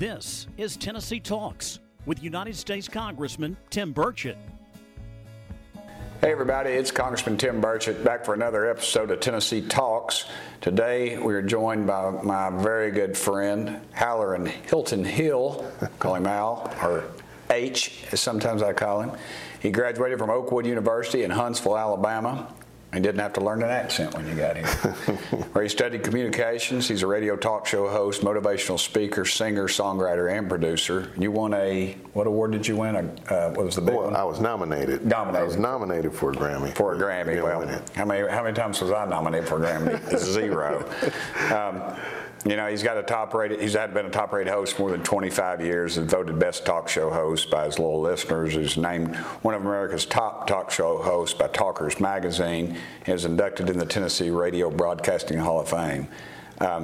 This is Tennessee Talks with United States Congressman Tim Burchett. Hey everybody, it's Congressman Tim Burchett back for another episode of Tennessee Talks. Today we are joined by my very good friend, Hallerin Hilton Hill. Call him Al, or H, as sometimes I call him. He graduated from Oakwood University in Huntsville, Alabama. He didn't have to learn an accent when you got here. Where he studied communications. He's a radio talk show host, motivational speaker, singer, songwriter, and producer. You won what award did you win? What was the big one? I was nominated. I was nominated for a Grammy. Well, how many times was I nominated for a Grammy? Zero. He's been a top-rated host more than 25 years and voted best talk show host by his loyal listeners. He's named one of America's top talk show hosts by Talkers Magazine and is inducted in the Tennessee Radio Broadcasting Hall of Fame.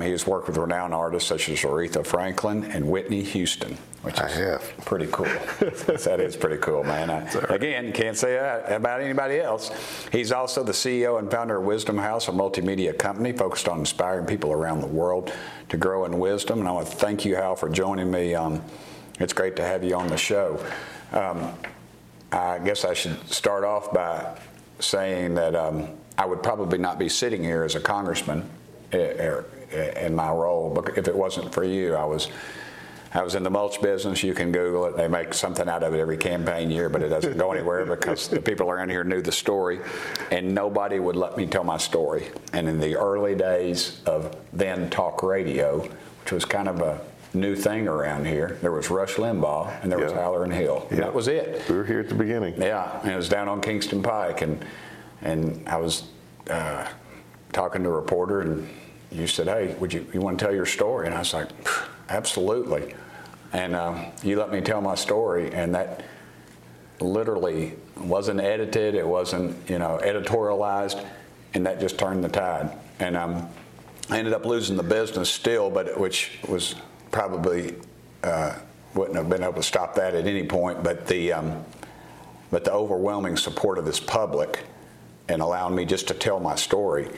He has worked with renowned artists such as Aretha Franklin and Whitney Houston, which is pretty cool. That is pretty cool, man. Again, can't say that about anybody else. He's also the CEO and founder of Wisdom House, a multimedia company focused on inspiring people around the world to grow in wisdom. And I want to thank you, Hal, for joining me. It's great to have you on the show. I guess I should start off by saying that I would probably not be sitting here as a congressman in my role, but if it wasn't for you, I was in the mulch business. You can Google it. They make something out of it every campaign year, but it doesn't go anywhere because the people around here knew the story, and nobody would let me tell my story. And in the early days of then talk radio, which was kind of a new thing around here, there was Rush Limbaugh and there was Hallerin Hill. And that was it. We were here at the beginning. Yeah, and it was down on Kingston Pike, and I was talking to a reporter, and you said, hey, you want to tell your story? And I was like, absolutely. And you let me tell my story, and that literally wasn't edited. It wasn't, editorialized, and that just turned the tide. And I ended up losing the business still, but which was probably wouldn't have been able to stop that at any point. But the overwhelming support of this public and allowing me just to tell my story.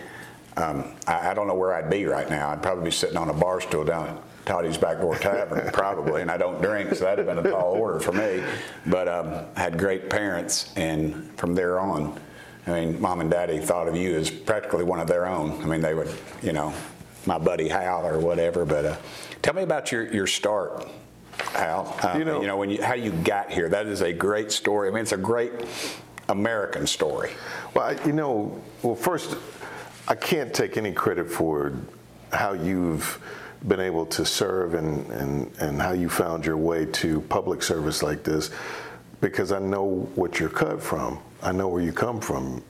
I don't know where I'd be right now. I'd probably be sitting on a bar stool down at Toddy's Backdoor Tavern, probably, and I don't drink, so that'd have been a tall order for me. But I had great parents, and from there on, Mom and Daddy thought of you as practically one of their own. They would, my buddy Hal or whatever. But tell me about your start, Hal. How you got here. That is a great story. It's a great American story. Well, first, I can't take any credit for how you've been able to serve and how you found your way to public service like this, because I know what you're cut from. I know where you come from.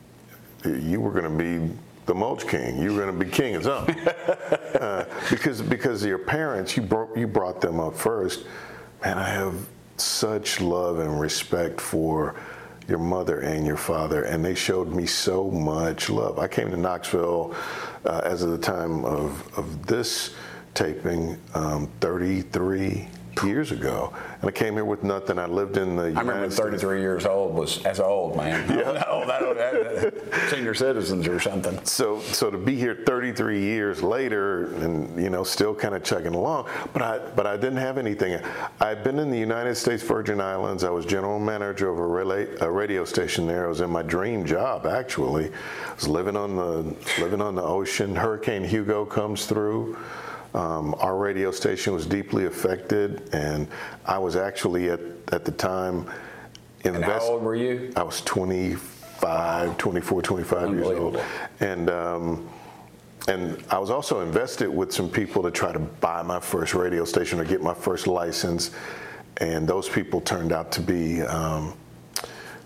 You were going to be the mulch king. You were going to be king of something. Because of your parents, you brought them up first. Man, I have such love and respect for your mother and your father, and they showed me so much love. I came to Knoxville as of the time of this taping 33 years ago, and I came here with nothing. I lived in the United States. I remember 33 years old was as old, man. Senior citizens or something. So to be here 33 years later, and still kind of chugging along, but I didn't have anything. I'd been in the United States Virgin Islands. I was general manager of a radio station there. I was in my dream job, actually. I was living on the ocean. Hurricane Hugo comes through. Our radio station was deeply affected, and I was actually at the time. And how old were you? I was 25 years old, and I was also invested with some people to try to buy my first radio station or get my first license, and those people turned out to be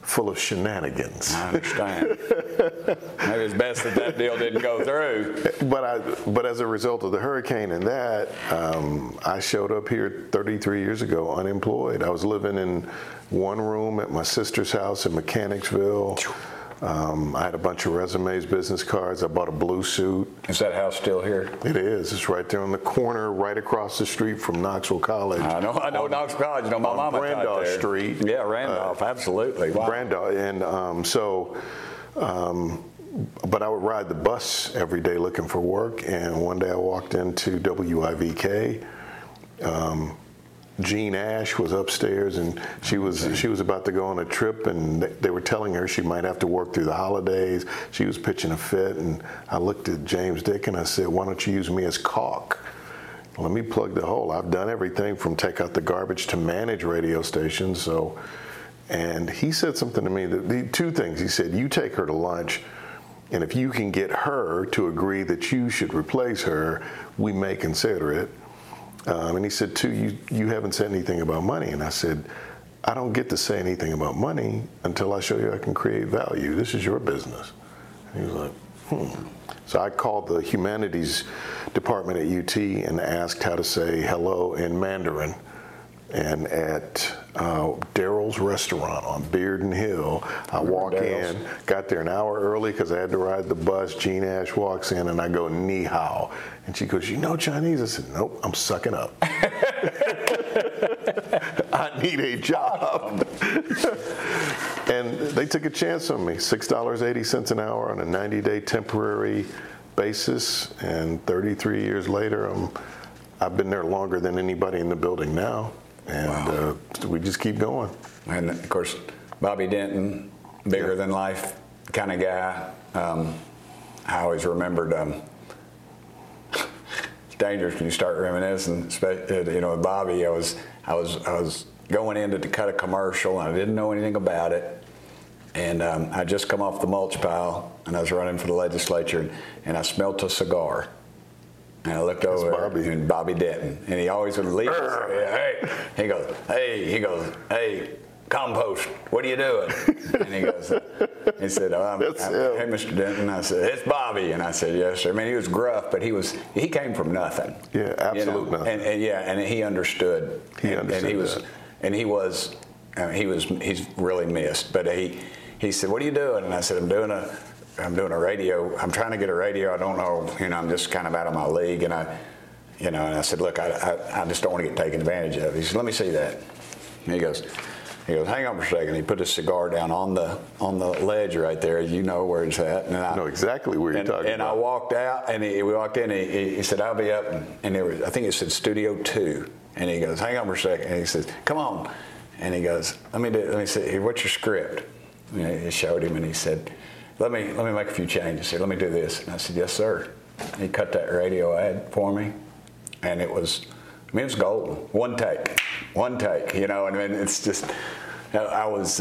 full of shenanigans. I understand. Maybe it's best that deal didn't go through. But as a result of the hurricane and that, I showed up here 33 years ago unemployed. I was living in one room at my sister's house in Mechanicsville. I had a bunch of resumes, business cards. I bought a blue suit. Is that house still here? It is. It's right there on the corner, right across the street from Knoxville College. I know Knoxville College. My mama taught there. Randolph Street. Yeah, Randolph. Absolutely. Wow. Randolph. And but I would ride the bus every day looking for work. And one day I walked into WIVK. Jean Ash was upstairs, and she was about to go on a trip, and they were telling her she might have to work through the holidays. She was pitching a fit, and I looked at James Dick and I said, "Why don't you use me as caulk? Let me plug the hole. I've done everything from take out the garbage to manage radio stations." So, and he said something to me, two things. He said, "You take her to lunch, and if you can get her to agree that you should replace her, we may consider it." And he said, "Too, you haven't said anything about money." And I said, "I don't get to say anything about money until I show you I can create value. This is your business." And he was like, So I called the humanities department at UT and asked how to say hello in Mandarin. And at Darryl's restaurant on Bearden Hill, I walk in, got there an hour early because I had to ride the bus. Jean Ash walks in and I go, "Ni Hao." And she goes, "You know Chinese?" I said, "Nope, I'm sucking up." I need a job. And they took a chance on me, $6.80 an hour on a 90-day temporary basis. And 33 years later, I've been there longer than anybody in the building now. And wow. We just keep going. And, of course, Bobby Denton, bigger-than-life kind of guy. I always remembered it's dangerous when you start reminiscing. You know, with Bobby, I was going in to cut a commercial, and I didn't know anything about it. And I'd just come off the mulch pile, and I was running for the legislature, and I smelt a cigar. And I looked over and Bobby Denton, and he always would leave. He goes, hey, compost, what are you doing? And he said, "Oh, hey, Mr. Denton." I said, "It's Bobby." And I said, "Yes, sir." I mean, he was gruff, but he came from nothing. Yeah, absolutely. You know? Nothing. And he understood. He's really missed. But he said, "What are you doing?" And I said, I'm doing a radio. I'm trying to get a radio. I don't know. You know, I'm just kind of out of my league." And I said, "Look, I just don't want to get taken advantage of." He said, "Let me see that." And he goes, "Hang on for a second." He put his cigar down on the ledge right there. You know where it's at. And I know exactly where you're talking about. And I walked out, and we walked in. And he said, "I'll be up." And there was, I think it said Studio 2. And he goes, "Hang on for a second." And he says, "Come on." And he goes, "Let me see. What's your script?" And he showed him, and he said, Let me make a few changes here. Let me do this." And I said, "Yes, sir." He cut that radio ad for me, and it was golden. One take, you know. And I mean, it's just, that was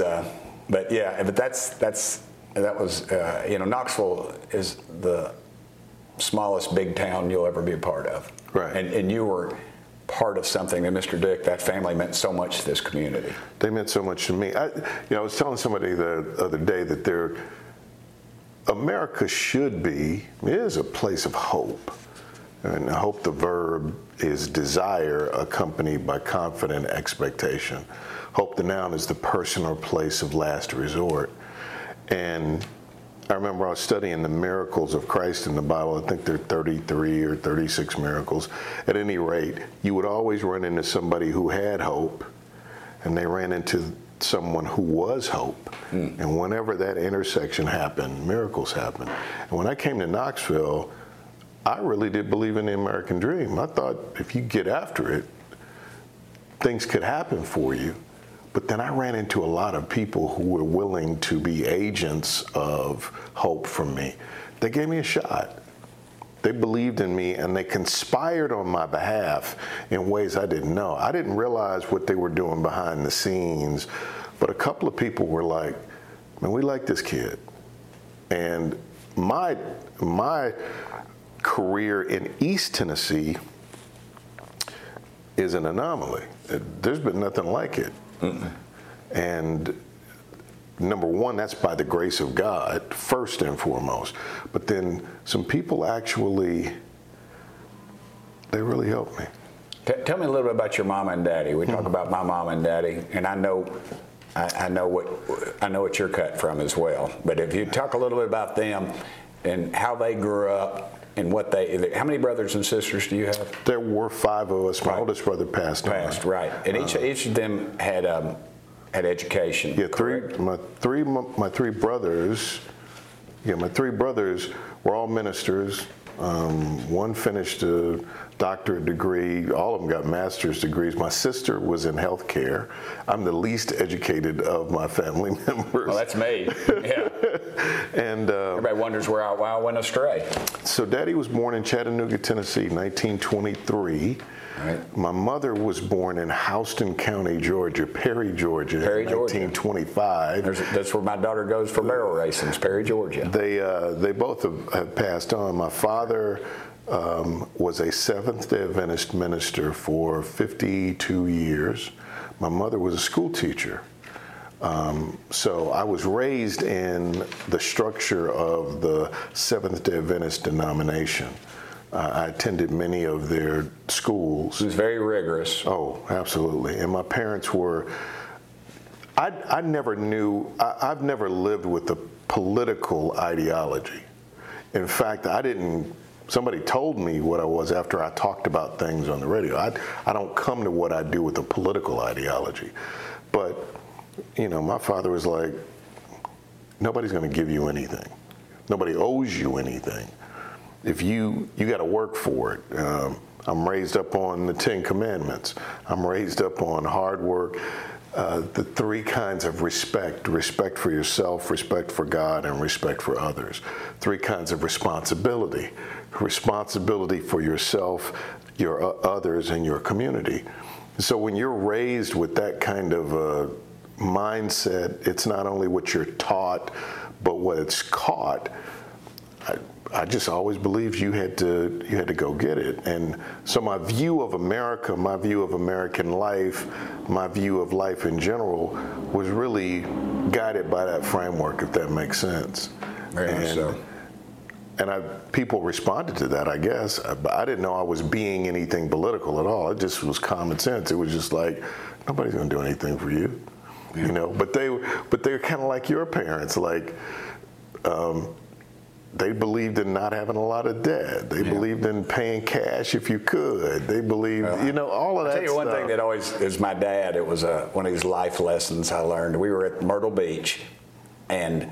Knoxville is the smallest big town you'll ever be a part of. Right. And you were part of something. And Mr. Dick, that family meant so much to this community. They meant so much to me. I was telling somebody the other day that America is a place of hope. And I hope the verb is desire accompanied by confident expectation. Hope, the noun, is the person or place of last resort. And I remember I was studying the miracles of Christ in the Bible. I think there are 33 or 36 miracles. At any rate, you would always run into somebody who had hope, and they ran into someone who was hope. And whenever that intersection happened, miracles happened. And when I came to Knoxville, I really did believe in the American dream. I thought if you get after it, things could happen for you. But then I ran into a lot of people who were willing to be agents of hope for me. They gave me a shot. They believed in me, and they conspired on my behalf in ways I didn't know. I didn't realize what they were doing behind the scenes, but a couple of people were like, "Man, we like this kid." And my career in East Tennessee is an anomaly. There's been nothing like it. Mm-mm. And number one, that's by the grace of God, first and foremost. But then some people they really helped me. Tell me a little bit about your mom and daddy. We talk about my mom and daddy, and I know what you're cut from as well. But if you talk a little bit about them and how they grew up and what they, how many brothers and sisters do you have? There were 5 of us. My oldest brother passed on. Right. And each of them had at education. Yeah, correct? My three brothers were all ministers. One finished a doctorate degree. All of them got master's degrees. My sister was in healthcare. I'm the least educated of my family members. Well, that's me. Yeah. And everybody wonders where I went astray. So Daddy was born in Chattanooga, Tennessee, 1923. All right. My mother was born in Houston County, Georgia, Perry, Georgia, in 1925. That's where my daughter goes for barrel racing, is Perry, Georgia. They both have passed on. My father was a Seventh-day Adventist minister for 52 years. My mother was a school teacher. So I was raised in the structure of the Seventh-day Adventist denomination. I attended many of their schools. It was very rigorous. Oh, absolutely. And my parents were, I've never lived with a political ideology. In fact, somebody told me what I was after I talked about things on the radio. I don't come to what I do with a political ideology. But, you know, my father was like, nobody's going to give you anything. Nobody owes you anything. If you got to work for it. I'm raised up on the 10 Commandments. I'm raised up on hard work, the three kinds of respect: respect for yourself, respect for God, and respect for others. Three kinds of responsibility: responsibility for yourself, your others, and your community. So when you're raised with that kind of mindset, it's not only what you're taught, but what it's caught. I just always believed you had to go get it. And so my view of America, my view of American life, my view of life in general was really guided by that framework, if that makes sense. Very much so. And people responded to that, I guess. I didn't know I was being anything political at all. It just was common sense. It was just like, nobody's going to do anything for you, you know. But they're kind of like your parents, like. They believed in not having a lot of debt. They believed in paying cash if you could. They believed, all of that stuff. I'll tell you one thing that always is my dad. It was one of these life lessons I learned. We were at Myrtle Beach, and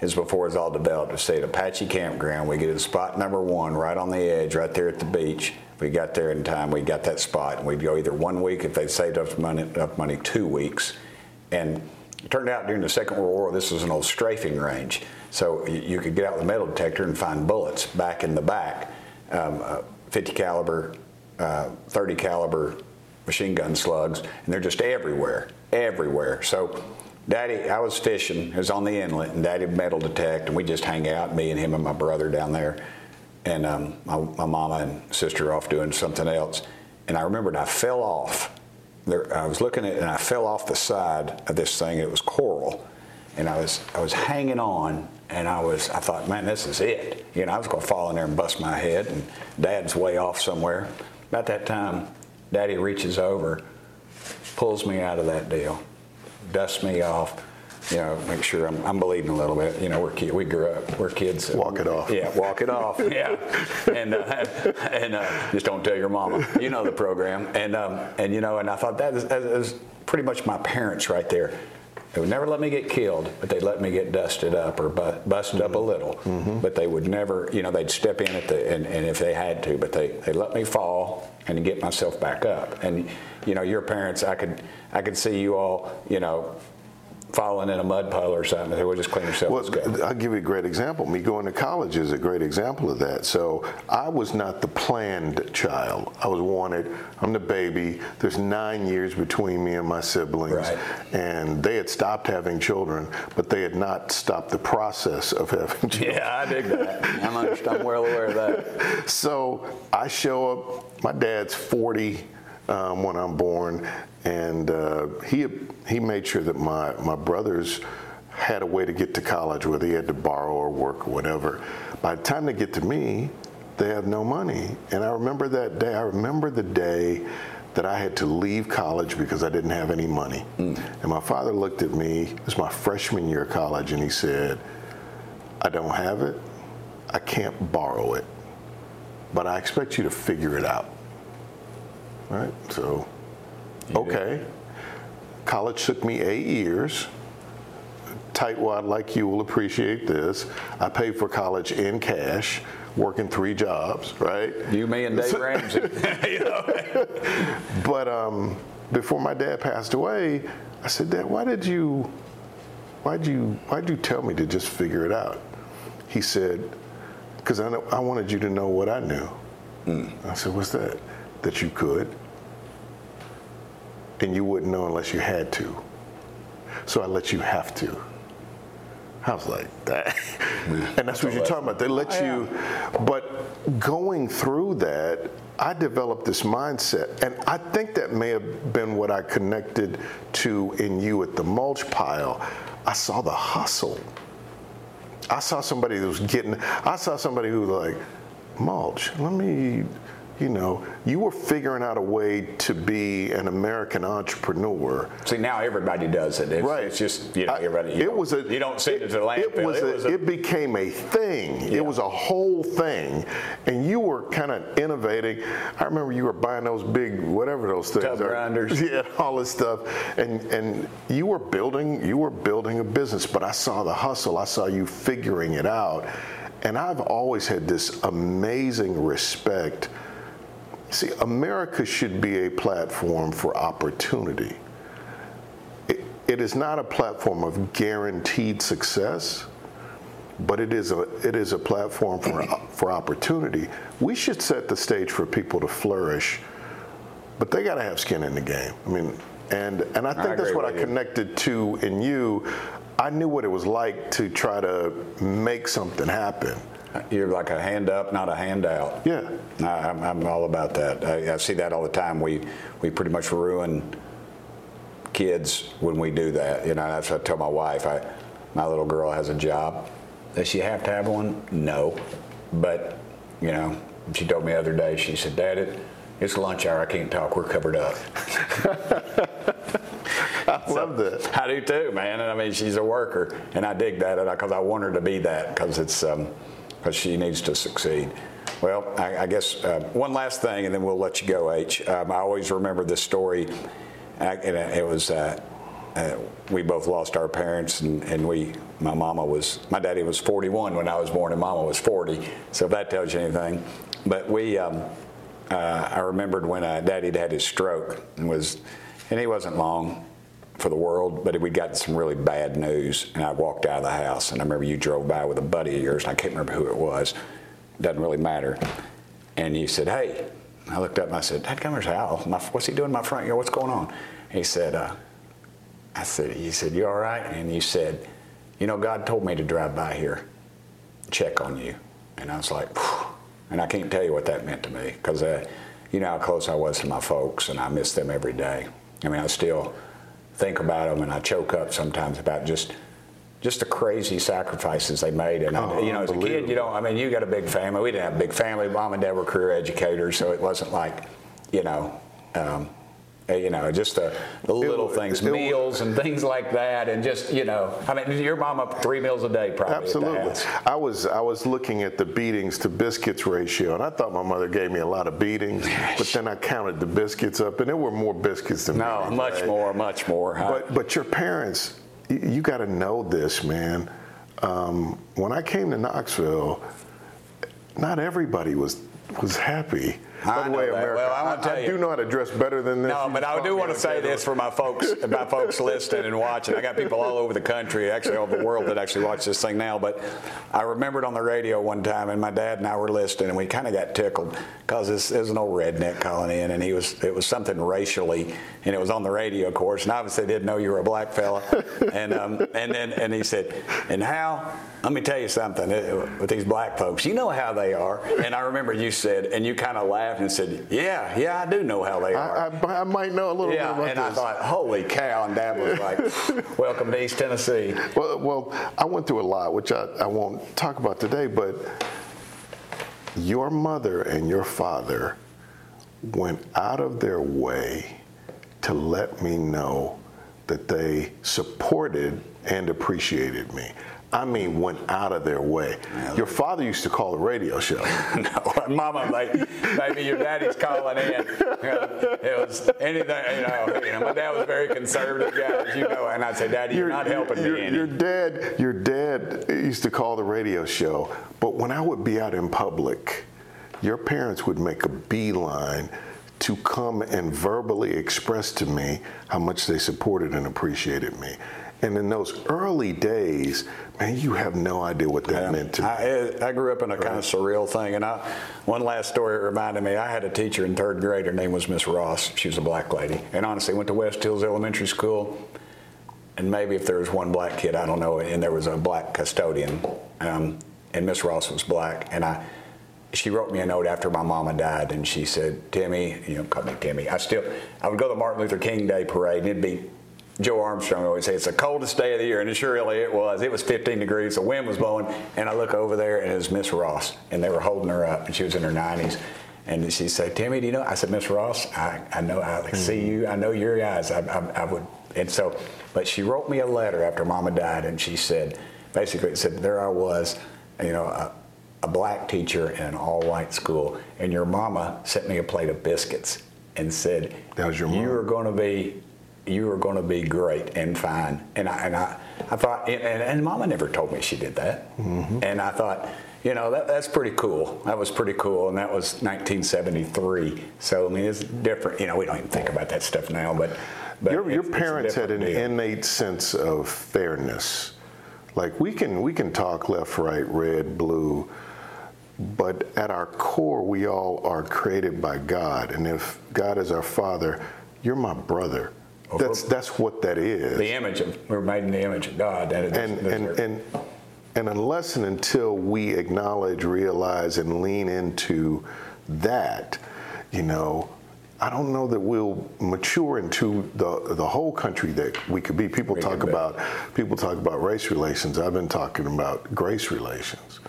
it's before it's all developed. We stayed at Apache Campground. We get to spot number one right on the edge right there at the beach. We got there in time. We got that spot, and we'd go either 1 week if they saved enough money, 2 weeks. And it turned out during the Second World War, this was an old strafing range. So you could get out the metal detector and find bullets back in the back, 50 caliber, 30 caliber machine gun slugs, and they're just everywhere. So Daddy, I was fishing, it was on the inlet, and Daddy would metal detect, and we'd just hang out, me and him and my brother down there, and my mama and sister off doing something else. And I remembered I fell off. I was looking at it, and I fell off the side of this thing, and it was coral. And I was hanging on, and I thought, man, this is it. You know, I was going to fall in there and bust my head, and Dad's way off somewhere. About that time, Daddy reaches over, pulls me out of that deal, dusts me off, you know, make sure I'm bleeding a little bit. You know, we grew up. We're kids. Walk it off. Yeah, walk it off. Yeah. And just don't tell your mama. You know the program. And you know, and I thought that is pretty much my parents right there. They would never let me get killed, but they'd let me get dusted up or busted up a little. Mm-hmm. But they would never, you know, they'd step in and if they had to, but they let me fall and get myself back up. And, you know, your parents, I could see you all, you know, falling in a mud puddle or something. They would just clean yourself up. Well, I'll give you a great example. Me going to college is a great example of that. So I was not the planned child. I was wanted. I'm the baby. There's 9 years between me and my siblings. Right. And they had stopped having children, but they had not stopped the process of having children. Yeah, I dig that. I'm well aware of that. So I show up. My dad's 40 when I'm born. And he made sure that my brothers had a way to get to college, whether he had to borrow or work or whatever. By the time they get to me, they have no money. And I remember that day. I remember the day that I had to leave college because I didn't have any money. And my father looked at me. It was my freshman year of college, and he said, "I don't have it. I can't borrow it, but I expect you to figure it out." All right? So. Okay. College took me 8 years. Tightwad like you will appreciate this. I paid for college in cash. working three jobs, right? You, me, and Dave Ramsey. You know? But before my dad passed away, I said, "Dad, why'd you tell me to just figure it out?" He said, "Because I wanted you to know what I knew." Mm. I said, "What's that?" "That you could, and you wouldn't know unless you had to. So I let you have to." I was like, that. And that's what you're talking about. They let you, but going through that, I developed this mindset. And I think that may have been what I connected to in you at the mulch pile. I saw the hustle. I saw somebody that was getting, I saw somebody who was like, mulch, let me, you know, you were figuring out a way to be an American entrepreneur. See, now everybody does it. It's, right. It's just, you know, everybody, you don't send it to the landfill. It became a thing. Yeah. It was a whole thing. And you were kind of innovating. I remember you were buying those big, whatever those things are. Tub grinders. Yeah, all this stuff. And you were building a business, but I saw the hustle. I saw you figuring it out. And I've always had this amazing respect. See, America should be a platform for opportunity. It is not a platform of guaranteed success, but it is a platform for opportunity. We should set the stage for people to flourish, but they got to have skin in the game. I mean, and I think that's what I connected to in you. I knew what it was like to try to make something happen. You're like a hand up, not a handout. Yeah. I'm all about that. I see that all the time. We pretty much ruin kids when we do that. You know, that's what I tell my wife. My little girl has a job. Does she have to have one? No. But, you know, she told me the other day, she said, "Dad, it's lunch hour. I can't talk. We're covered up." I love that. I do too, man. And I mean, she's a worker. And I dig that because I want her to be that because it's... because she needs to succeed. Well, I guess one last thing, and then we'll let you go, H. I always remember this story. We both lost our parents, and my daddy was 41 when I was born, and Mama was 40. So if that tells you anything. But I remembered when Daddy'd had his stroke, and he wasn't long for the world, but we'd gotten some really bad news, and I walked out of the house, and I remember you drove by with a buddy of yours, and I can't remember who it was. It doesn't really matter. And you said, "Hey," I looked up and I said, "Dad, come here's Hal. What's he doing in my front yard? What's going on?" He said, "You all right?" And you said, "You know, God told me to drive by here, check on you." And I was like, phew. And I can't tell you what that meant to me, because you know how close I was to my folks, and I miss them every day. I mean, I still think about them, and I choke up sometimes about just the crazy sacrifices they made. And you know, as a kid, you don't. I mean, you got a big family. We didn't have a big family. Mom and Dad were career educators, so it wasn't like, just the little things, meals and things like that, and just I mean, your mom up 3 meals a day probably. Absolutely. I was looking at the beatings to biscuits ratio, and I thought my mother gave me a lot of beatings, but then I counted the biscuits up, and there were more biscuits than beatings, much more. But your parents, you got to know this, man. When I came to Knoxville, not everybody was happy. By the way, America, well, I do know how to dress better than this. No, but I do want to say this for my folks listening and watching. I got people all over the country, actually all over the world, that actually watch this thing now. But I remembered on the radio one time, and my dad and I were listening, and we kind of got tickled because there's an old redneck calling in, and it was something racially, and it was on the radio, of course, and obviously they didn't know you were a black fella. And he said, "And Hal, let me tell you something with these black folks. You know how they are." And I remember you said, and you kind of laughed and said, yeah, I do know how they are. I might know a little bit about this. And I thought, holy cow, and Dad was like, welcome to East Tennessee. Well, I went through a lot, which I won't talk about today, but your mother and your father went out of their way to let me know that they supported and appreciated me. I mean, went out of their way. Really? Your father used to call a radio show. No, Mama, like, maybe your daddy's calling in. It was anything, you know. My dad was a very conservative guy, as you know, and I'd say, Daddy, you're not helping me any. Your dad used to call the radio show, but when I would be out in public, your parents would make a beeline to come and verbally express to me how much they supported and appreciated me. And in those early days, man, you have no idea what that meant to me. I grew up in a kind of surreal thing. And one last story reminded me, I had a teacher in third grade. Her name was Miss Ross. She was a black lady. And honestly, went to West Hills Elementary School. And maybe if there was one black kid, I don't know. And there was a black custodian. And Miss Ross was black. And she wrote me a note after my mama died, and she said, Timmy, call me Timmy. I would go to the Martin Luther King Day parade, and it'd be, Joe Armstrong always said, it's the coldest day of the year, and surely it was. It was 15 degrees, the wind was blowing, and I look over there, and it was Miss Ross, and they were holding her up, and she was in her 90s. And she said, Timmy, do you know? I said, Miss Ross, I know I see you, I know your eyes. But she wrote me a letter after Mama died, and she said, basically, it said, there I was, a black teacher in an all-white school, and your mama sent me a plate of biscuits and said, that was your mom. You are going to be great and fine. And I thought, and Mama never told me she did that. Mm-hmm. And I thought, that's pretty cool. That was pretty cool, and that was 1973. So, I mean, it's different. We don't even think about that stuff now. But your parents had an innate sense of fairness. Like, we can talk left, right, red, blue, but at our core, we all are created by God. And if God is our Father, you're my brother. That's what that is. We're made in the image of God. And unless and until we acknowledge, realize, and lean into that, I don't know that we'll mature into the whole country that we could be. People talk about race relations. I've been talking about grace relations,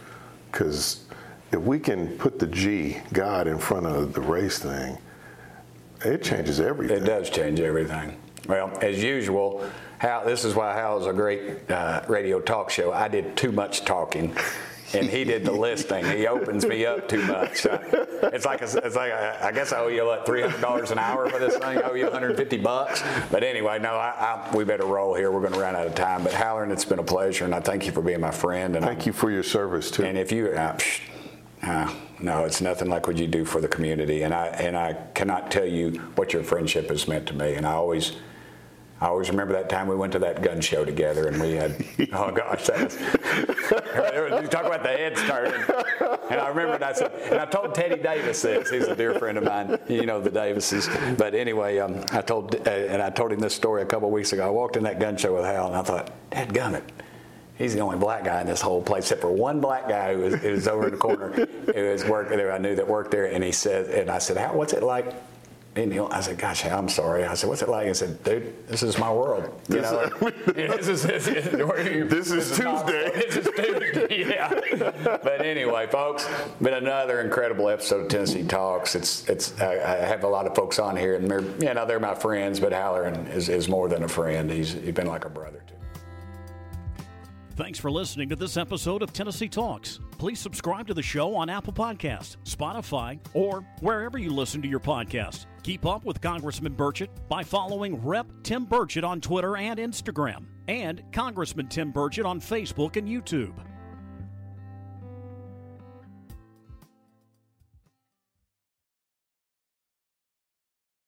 because if we can put the God in front of the race thing, it changes everything. It does change everything. Well, as usual, this is why Hal is a great radio talk show. I did too much talking. And he did the listing. He opens me up too much. I guess I owe you like $300 an hour for this thing. I owe you $150. But anyway, no, we better roll here. We're going to run out of time. But Hallerin, it's been a pleasure, and I thank you for being my friend. And thank you for your service too. And if you, no, it's nothing like what you do for the community. And I cannot tell you what your friendship has meant to me. And I always remember that time we went to that gun show together, and we had, oh gosh, you talk about the head starting. And I remembered, I said, and I told Teddy Davis this. He's a dear friend of mine, the Davises. But anyway, I told him this story a couple of weeks ago. I walked in that gun show with Hal, and I thought, dadgummit. He's the only black guy in this whole place, except for one black guy who was over in the corner, who was working there. I knew that worked there, and he said, and I said, Hal, what's it like? And I said, gosh, I'm sorry. I said, what's it like? I said, dude, this is my world. This is Tuesday. This is Tuesday, yeah. But anyway, folks, been another incredible episode of Tennessee Talks. I have a lot of folks on here, and they're my friends, but Hallerin is more than a friend. He's been like a brother to me. Thanks for listening to this episode of Tennessee Talks. Please subscribe to the show on Apple Podcasts, Spotify, or wherever you listen to your podcasts. Keep up with Congressman Burchett by following Rep. Tim Burchett on Twitter and Instagram, and Congressman Tim Burchett on Facebook and YouTube.